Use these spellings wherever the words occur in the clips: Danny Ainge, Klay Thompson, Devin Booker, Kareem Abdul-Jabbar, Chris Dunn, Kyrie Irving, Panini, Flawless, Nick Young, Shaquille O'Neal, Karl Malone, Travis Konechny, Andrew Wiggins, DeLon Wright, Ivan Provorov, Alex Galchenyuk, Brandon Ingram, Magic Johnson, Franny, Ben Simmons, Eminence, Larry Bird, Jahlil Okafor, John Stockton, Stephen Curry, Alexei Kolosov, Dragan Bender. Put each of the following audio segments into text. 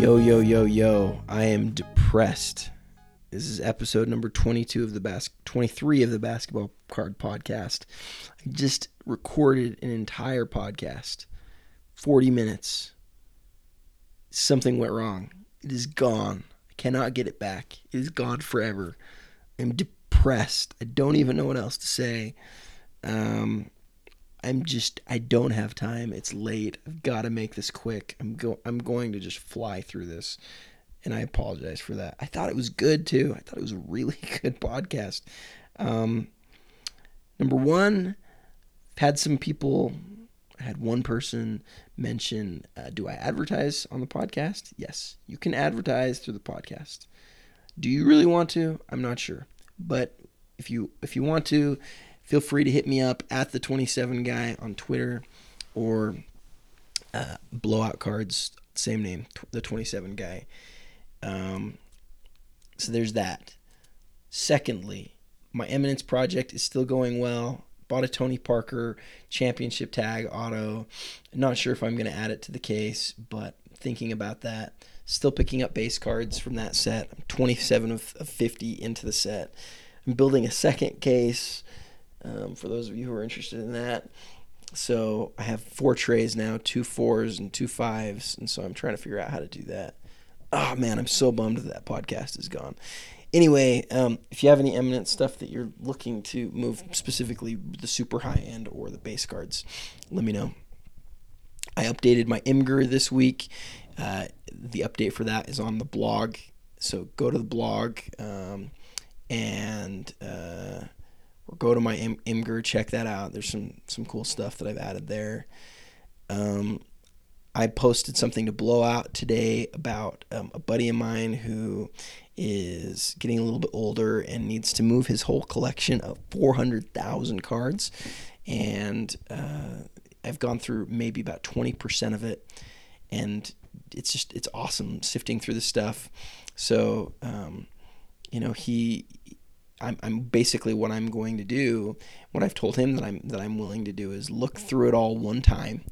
Yo, I am depressed. This is episode number 23 of the Basketball Card Podcast. I just recorded an entire podcast, 40 minutes. Something went wrong. It is gone. I cannot get it back. It is gone forever. I'm depressed. I don't even know what else to say. I don't have time. It's late. I've got to make this quick. I'm going to just fly through this, and I apologize for that. I thought it was good too. I thought it was a really good podcast. Number one, I had one person mention, do I advertise on the podcast? Yes, you can advertise through the podcast. Do you really want to? I'm not sure, but if you want to, feel free to hit me up at the 27 guy on Twitter or Blowout Cards, same name, the 27 guy. So there's that. Secondly, my Eminence project is still going well. Bought a Tony Parker championship tag auto. Not sure if I'm going to add it to the case, but thinking about that. Still picking up base cards from that set. I'm 27 of 50 into the set. I'm building a second case. For those of you who are interested in that. So I have 4 trays now, 2 4s and 2 5s. And so I'm trying to figure out how to do that. Oh man, I'm so bummed that podcast is gone. Anyway, if you have any Eminent stuff that you're looking to move, specifically the super high end or the base cards, let me know. I updated my Imgur this week. The update for that is on the blog. So go to the blog or go to my Imgur, check that out. There's some cool stuff that I've added there. I posted something to Blowout today about a buddy of mine who is getting a little bit older and needs to move his whole collection of 400,000 cards. And I've gone through maybe about 20% of it. And it's awesome sifting through the stuff. So, I'm basically what I'm going to do, what I've told him that I'm willing to do is look through it all one time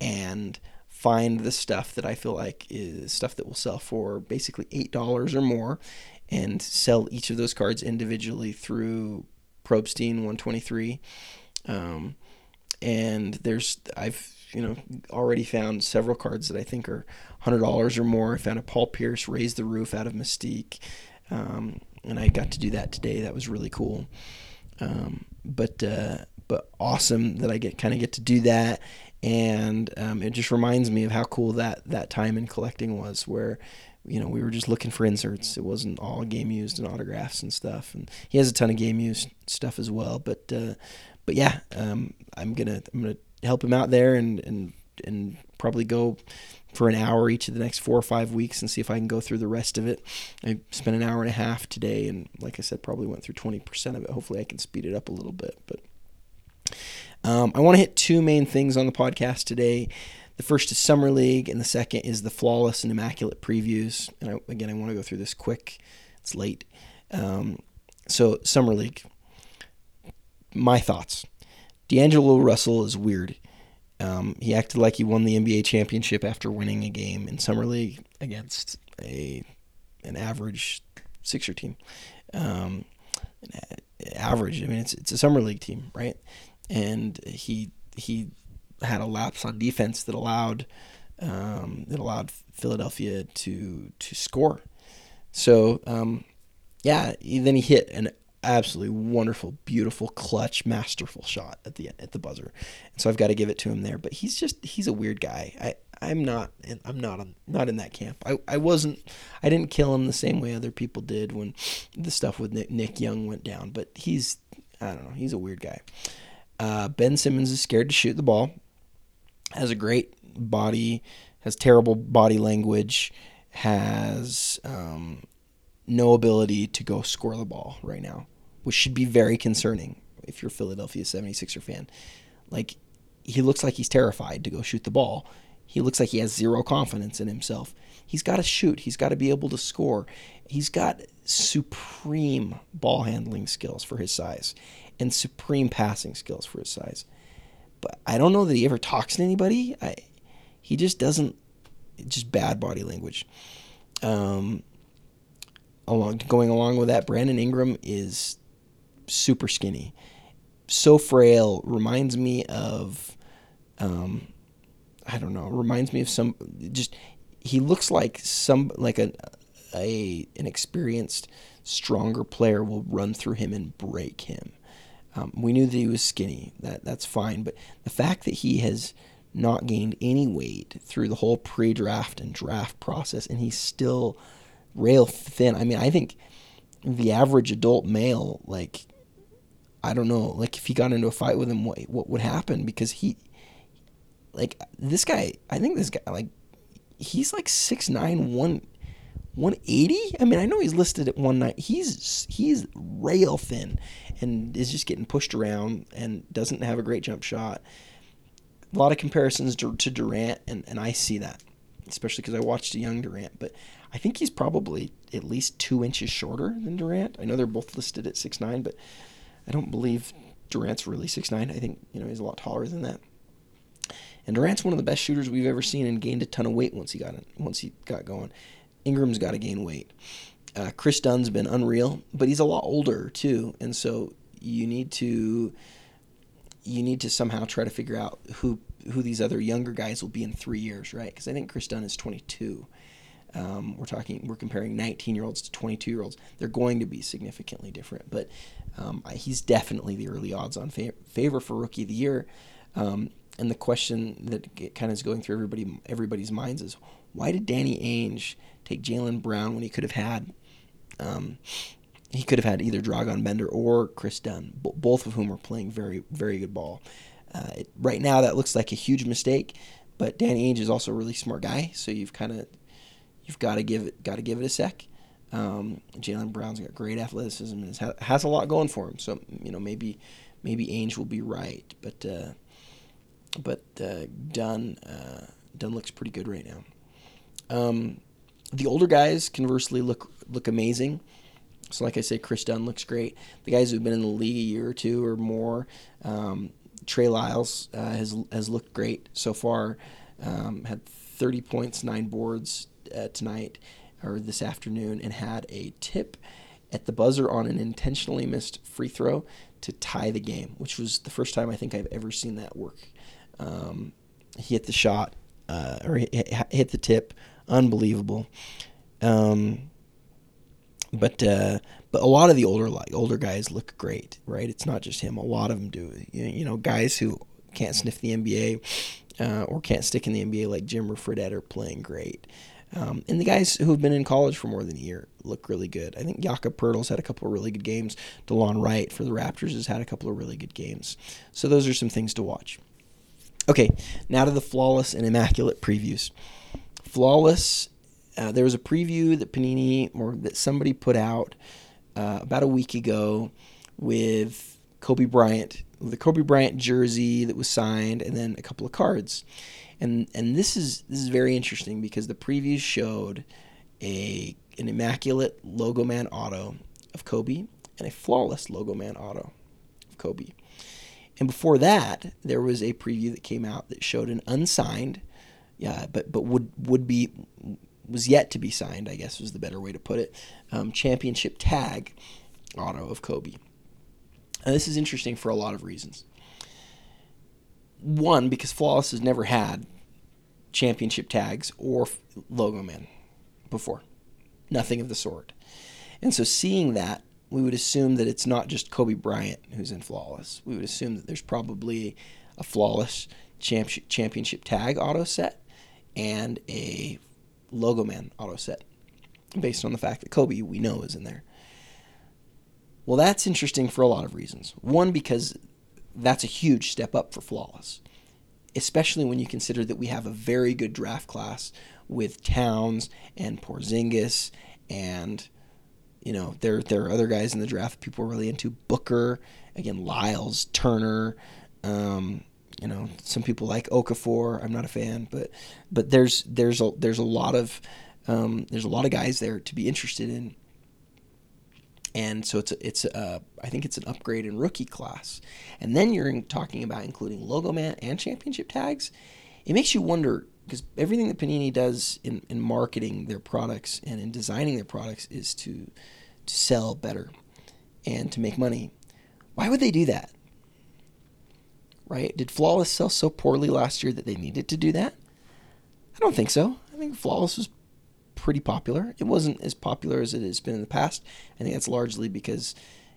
and find the stuff that I feel like is stuff that will sell for basically $8 or more, and sell each of those cards individually through Probstein 123. And I've already found several cards that I think are $100 or more. I found a Paul Pierce Raise the Roof out of Mystique. And I got to do that today. That was really cool. But awesome that I get to do that. And it just reminds me of how cool that time in collecting was, where, we were just looking for inserts. It wasn't all game used and autographs and stuff. And he has a ton of game used stuff as well. But yeah, I'm gonna help him out there and probably go for an hour each of the next 4 or 5 weeks and see if I can go through the rest of it. I spent an hour and a half today, and like I said, probably went through 20% of it. Hopefully I can speed it up a little bit. But I want to hit 2 main things on the podcast today. The first is Summer League, and the second is the Flawless and Immaculate previews. And I want to go through this quick. It's late. So Summer League, my thoughts. D'Angelo Russell is weird. He acted like he won the NBA championship after winning a game in Summer League against an average Sixer team. Average, I mean, it's a Summer League team, right? And he had a lapse on defense that allowed Philadelphia to score. So then he hit an absolutely wonderful, beautiful, clutch, masterful shot at the buzzer, and so I've got to give it to him there. But he's a weird guy. I'm not in that camp. I didn't kill him the same way other people did when the stuff with Nick Young went down. But he's a weird guy. Ben Simmons is scared to shoot the ball. Has a great body. Has terrible body language. Has no ability to go score the ball right now, which should be very concerning if you're a Philadelphia 76er fan. Like, he looks like he's terrified to go shoot the ball. He looks like he has zero confidence in himself. He's got to shoot. He's got to be able to score. He's got supreme ball handling skills for his size and supreme passing skills for his size. But I don't know that he ever talks to anybody. He just doesn't. just bad body language. Going along with that, Brandon Ingram is super skinny, so frail. Reminds me of, he looks like an experienced, stronger player will run through him and break him. We knew that he was skinny. That's fine, but the fact that he has not gained any weight through the whole pre-draft and draft process, and he's still rail thin. I mean, I think the average adult male, if he got into a fight with him, what would happen? Because he's like 6'9", 180. I mean, I know he's listed at 190. He's rail thin and is just getting pushed around and doesn't have a great jump shot. A lot of comparisons to Durant, and I see that, especially because I watched a young Durant. But I think he's probably at least 2 inches shorter than Durant. I know they're both listed at 6'9", but I don't believe Durant's really 6'9". I think he's a lot taller than that. And Durant's one of the best shooters we've ever seen, and gained a ton of weight once he got going. Ingram's got to gain weight. Chris Dunn's been unreal, but he's a lot older too, and so you need to somehow try to figure out who these other younger guys will be in 3 years, right? Because I think Chris Dunn is 22. We're comparing 19-year-olds to 22-year-olds. They're going to be significantly different, but he's definitely the early odds on favor for Rookie of the Year. And the question that kind of is going through everybody's minds is, why did Danny Ainge take Jaylen Brown when he could have had either Dragan Bender or Chris Dunn, both of whom are playing very, very good ball. Right now, that looks like a huge mistake, but Danny Ainge is also a really smart guy, so you've got to give it a sec. Jaylen Brown's got great athleticism and has a lot going for him, so maybe Ainge will be right, but Dunn looks pretty good right now. The older guys, conversely, look amazing. So like I say, Chris Dunn looks great. The guys who've been in the league a year or two or more, Trey Lyles has looked great so far. Had 30 points, 9 boards tonight or this afternoon, and had a tip at the buzzer on an intentionally missed free throw to tie the game, which was the first time I think I've ever seen that work. He hit the shot, or hit the tip. Unbelievable. But a lot of the older guys look great, right? It's not just him. A lot of them do. Guys who can't sniff the NBA or can't stick in the NBA like Jim Fredette are playing great. And the guys who have been in college for more than a year look really good. I think Jakob Poeltl's had a couple of really good games. DeLon Wright for the Raptors has had a couple of really good games. So those are some things to watch. Okay, now to the Flawless and Immaculate previews. Flawless. There was a preview that somebody put out about a week ago with Kobe Bryant, the Kobe Bryant jersey that was signed, and then a couple of cards. And this is very interesting because the previews showed an Immaculate Logo Man auto of Kobe and a Flawless Logo Man auto of Kobe. And before that, there was a preview that came out that showed an unsigned, but was yet to be signed, I guess was the better way to put it, championship tag auto of Kobe. And this is interesting for a lot of reasons. One, because Flawless has never had championship tags or Logo Man before. Nothing of the sort. And so seeing that, we would assume that it's not just Kobe Bryant who's in Flawless. We would assume that there's probably a Flawless championship tag auto set and a Logo Man auto set, based on the fact that Kobe, we know, is in there. Well, that's interesting for a lot of reasons. One, because that's a huge step up for Flawless, especially when you consider that we have a very good draft class with Towns and Porzingis, and there are other guys in the draft people are really into, Booker, again, Lyles, Turner, some people like Okafor. I'm not a fan, but there's a lot of guys there to be interested in, and so I think it's an upgrade in rookie class. And then you're talking about including Logo Man and championship tags. It makes you wonder, because everything that Panini does in marketing their products and in designing their products is to sell better and to make money. Why would they do that? Right? Did Flawless sell so poorly last year that they needed to do that? I don't think so. I think Flawless was pretty popular. It wasn't as popular as it has been in the past. I think that's largely because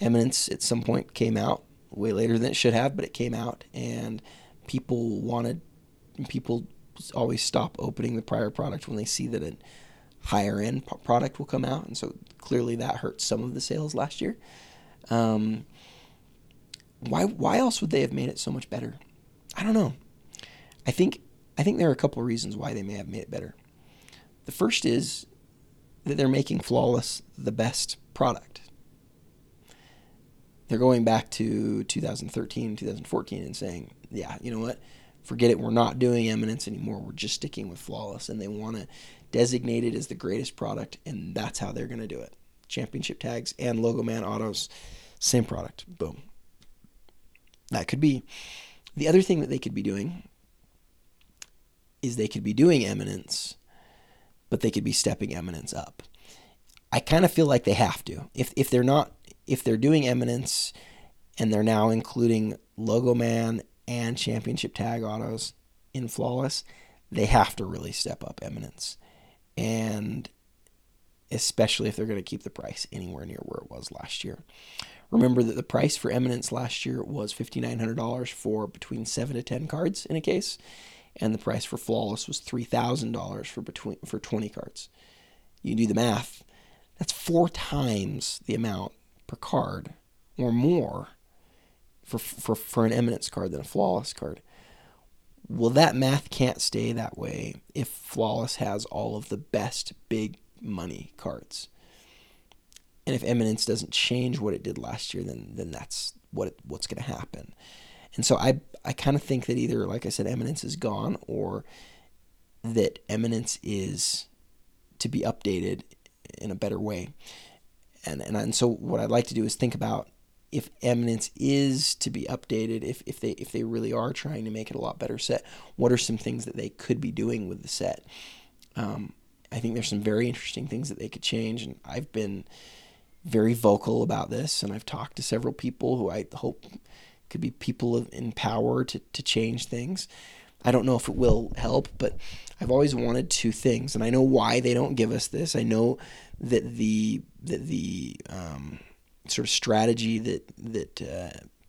Eminence at some point came out way later than it should have, but it came out, and people always stop opening the prior product when they see that a higher end product will come out, and so clearly that hurt some of the sales last year. Why else would they have made it so much better? I don't know. I think there are a couple of reasons why they may have made it better. The first is that they're making Flawless the best product. They're going back to 2013, 2014 and saying, yeah, you know what? Forget it. We're not doing Eminence anymore. We're just sticking with Flawless. And they want to designate it as the greatest product, and that's how they're going to do it. Championship tags and Logo Man autos, same product. Boom. That could be. The other thing that they could be doing is they could be doing Eminence, but they could be stepping Eminence up. I kind of feel like they have to. If they're not, if they're doing Eminence and they're now including Logo Man and championship tag autos in Flawless, they have to really step up Eminence. And especially if they're going to keep the price anywhere near where it was last year. Remember that the price for Eminence last year was $5,900 for between 7 to 10 cards in a case, and the price for Flawless was $3,000 for 20 cards. You do the math. That's 4 times the amount per card or more for an Eminence card than a Flawless card. Well, that math can't stay that way if Flawless has all of the best big money cards. And if Eminence doesn't change what it did last year, then that's what's going to happen. And so I kind of think that either, like I said, Eminence is gone, or that Eminence is to be updated in a better way. And so what I'd like to do is think about if Eminence is to be updated, if they really are trying to make it a lot better set, what are some things that they could be doing with the set? I think there's some very interesting things that they could change, and I've been very vocal about this, and I've talked to several people who I hope could be people in power to change things. I don't know if it will help, but I've always wanted 2 things, and I know why they don't give us this. I know that the sort of strategy that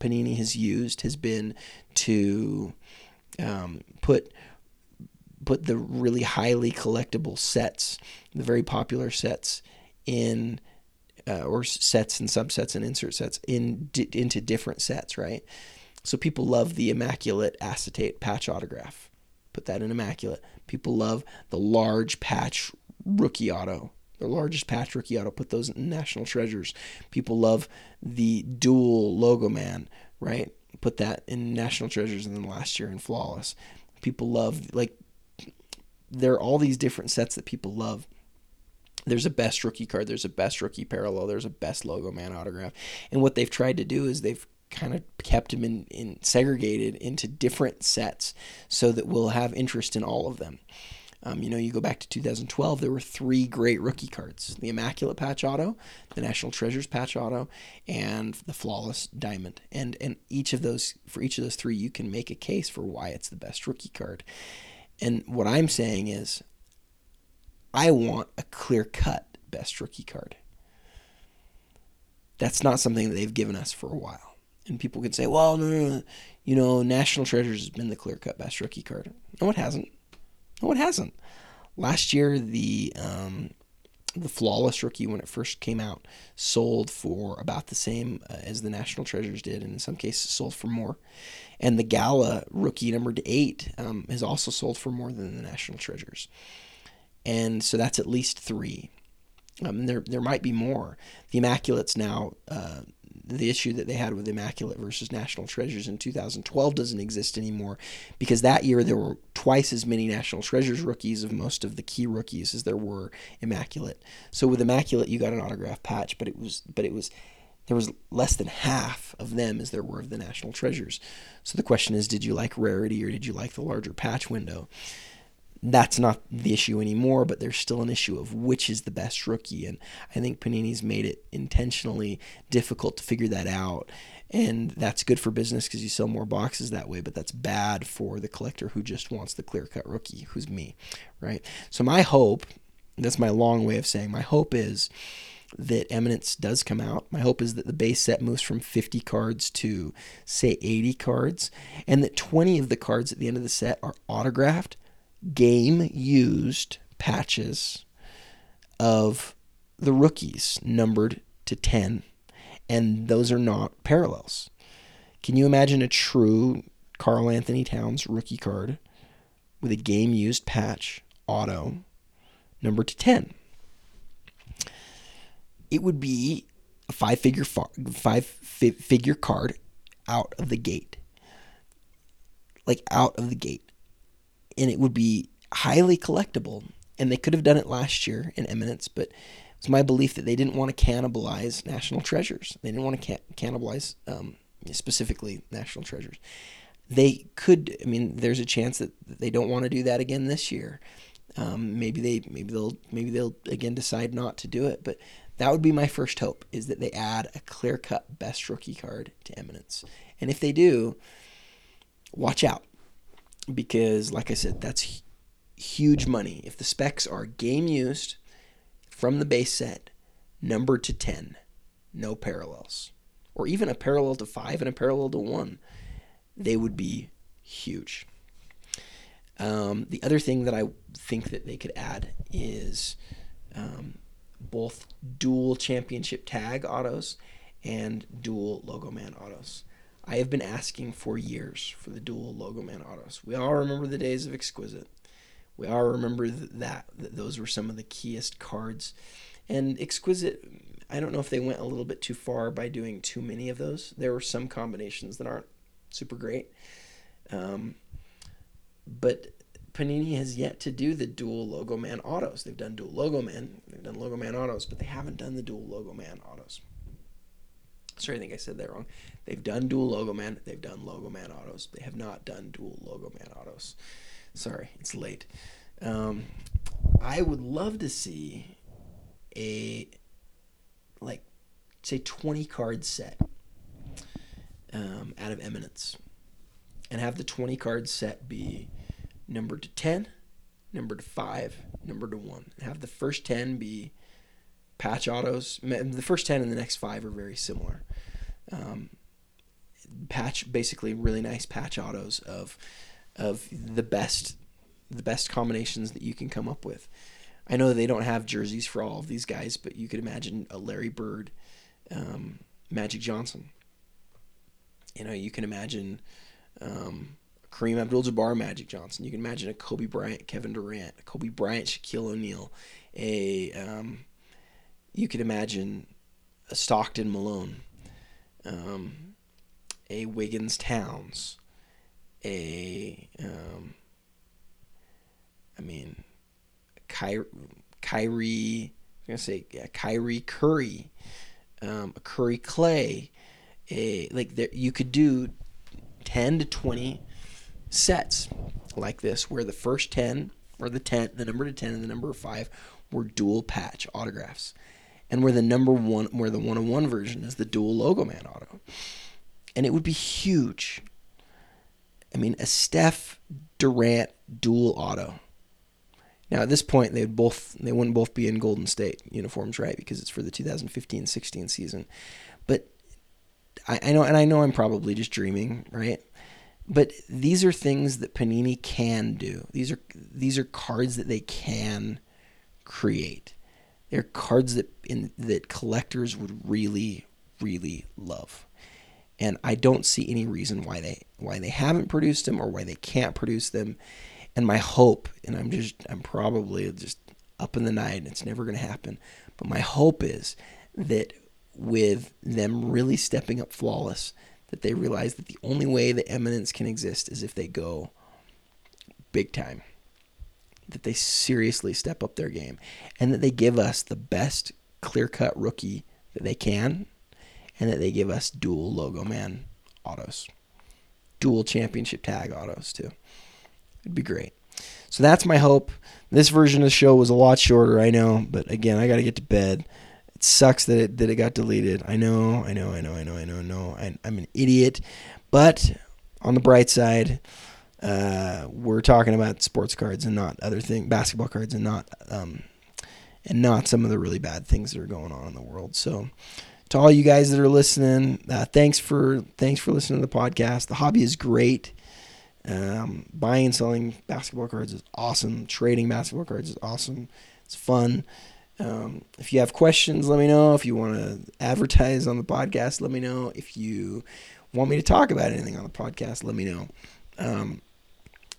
Panini has used has been to put the really highly collectible sets, the very popular sets in, or sets and subsets and insert sets into different sets, right? So people love the Immaculate acetate patch autograph. Put that in Immaculate. People love the large patch rookie auto, the largest patch rookie auto. Put those in National Treasures. People love the dual Logo Man, right? Put that in National Treasures, and then last year in Flawless. People love, like, there are all these different sets that people love. There's a best rookie card. There's a best rookie parallel. There's a best Logo Man autograph. And what they've tried to do is they've kind of kept them in segregated into different sets so that we'll have interest in all of them. You know, you go back to 2012, there were 3 great rookie cards: the Immaculate patch auto, the National Treasures patch auto, and the Flawless diamond. And each of those, for each of those 3, you can make a case for why it's the best rookie card. And what I'm saying is, I want a clear-cut best rookie card. That's not something that they've given us for a while. And people can say, well, no, you know, National Treasures has been the clear-cut best rookie card. No, it hasn't. No, it hasn't. Last year, the Flawless rookie, when it first came out, sold for about the same as the National Treasures did, and in some cases sold for more. And the Gala rookie, number 8, has also sold for more than the National Treasures. And so that's at least 3. There might be more. The Immaculate's now, the issue that they had with Immaculate versus National Treasures in 2012 doesn't exist anymore, because that year there were twice as many National Treasures rookies of most of the key rookies as there were Immaculate. So with Immaculate, you got an autograph patch, but it was there was less than half of them as there were of the National Treasures. So the question is, did you like rarity or did you like the larger patch window? That's not the issue anymore, but there's still an issue of which is the best rookie. And I think Panini's made it intentionally difficult to figure that out. And that's good for business because you sell more boxes that way, but that's bad for the collector who just wants the clear-cut rookie, who's me, right? So my hope, that's my long way of saying, my hope is that Eminence does come out. My hope is that the base set moves from 50 cards to, say, 80 cards, and that 20 of the cards at the end of the set are autographed, game-used patches of the rookies numbered to 10, and those are not parallels. Can you imagine a true Karl-Anthony Towns rookie card with a game-used patch, auto, number to 10? It would be a five-figure card out of the gate. Like, out of the gate. And it would be highly collectible. And they could have done it last year in Eminence, but it's my belief that they didn't want to cannibalize National Treasures. They didn't want to cannibalize specifically National Treasures. They could, I mean, there's a chance that they don't want to do that again this year. Maybe they'll again decide not to do it, but that would be my first hope, is that they add a clear-cut best rookie card to Eminence. And if they do, watch out. Because, like I said, that's huge money. If the specs are game-used from the base set, numbered to 10, no parallels, or even a parallel to 5 and a parallel to 1, they would be huge. The other thing that I think that they could add is... both dual championship tag autos and dual logo man autos. I have been asking for years for the dual logo man autos. We all remember the days of Exquisite. We all remember that those were some of the keyest cards. And Exquisite, I don't know if they went a little bit too far by doing too many of those. There were some combinations that aren't super great. But Panini has yet to do the dual logo man autos. They've done dual logo man, they've done logo man autos, but they haven't done the dual logo man autos. Sorry, I think I said that wrong. They've done dual logo man, they've done logo man autos. They have not done dual logo man autos. Sorry, it's late. I would love to see a, like, say 20 card set out of Eminence, and have the 20 card set be numbered to 10, numbered to 5, numbered to 1. Have the first 10 be patch autos. The first 10 and the next 5 are very similar. Basically really nice patch autos of the best combinations that you can come up with. I know they don't have jerseys for all of these guys, but you could imagine a Larry Bird, Magic Johnson. You know, you can imagine... Kareem Abdul-Jabbar, Magic Johnson. You can imagine a Kobe Bryant, Kevin Durant, a Kobe Bryant, Shaquille O'Neal, you could imagine a Stockton Malone, a Wiggins Towns, Kyrie Curry, a Curry Clay, you could do 10 to 20 sets like this, where the first 10 or the 10, the number to 10 and the number of 5 were dual patch autographs, and where the number 1, where the 101 version is the dual logo man auto. And it would be huge. I mean, a Steph Durant dual auto. Now at this point they wouldn't both be in Golden State uniforms, right? Because it's for the 2015-16 season. But I know I'm probably just dreaming, right? But these are things that Panini can do. These are cards that they can create. They're cards that collectors would really, really love. And I don't see any reason why they haven't produced them or why they can't produce them. And my hope, and I'm probably just up in the night and it's never going to happen, but my hope is that with them really stepping up Flawless, that they realize that the only way that Eminence can exist is if they go big time, that they seriously step up their game, and that they give us the best clear-cut rookie that they can, and that they give us dual logo man autos, dual championship tag autos too. It'd be great. So that's my hope. This version of the show was a lot shorter, I know, but again, I got to get to bed. It sucks that it got deleted. I know. I'm an idiot. But on the bright side, we're talking about sports cards and not other things, basketball cards and not some of the really bad things that are going on in the world. So to all you guys that are listening, thanks for listening to the podcast. The hobby is great. Buying and selling basketball cards is awesome. Trading basketball cards is awesome. It's fun. If you have questions, let me know. If you want to advertise on the podcast, let me know. If you want me to talk about anything on the podcast, let me know.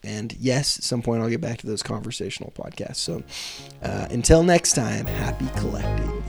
And yes, at some point I'll get back to those conversational podcasts. So until next time, happy collecting.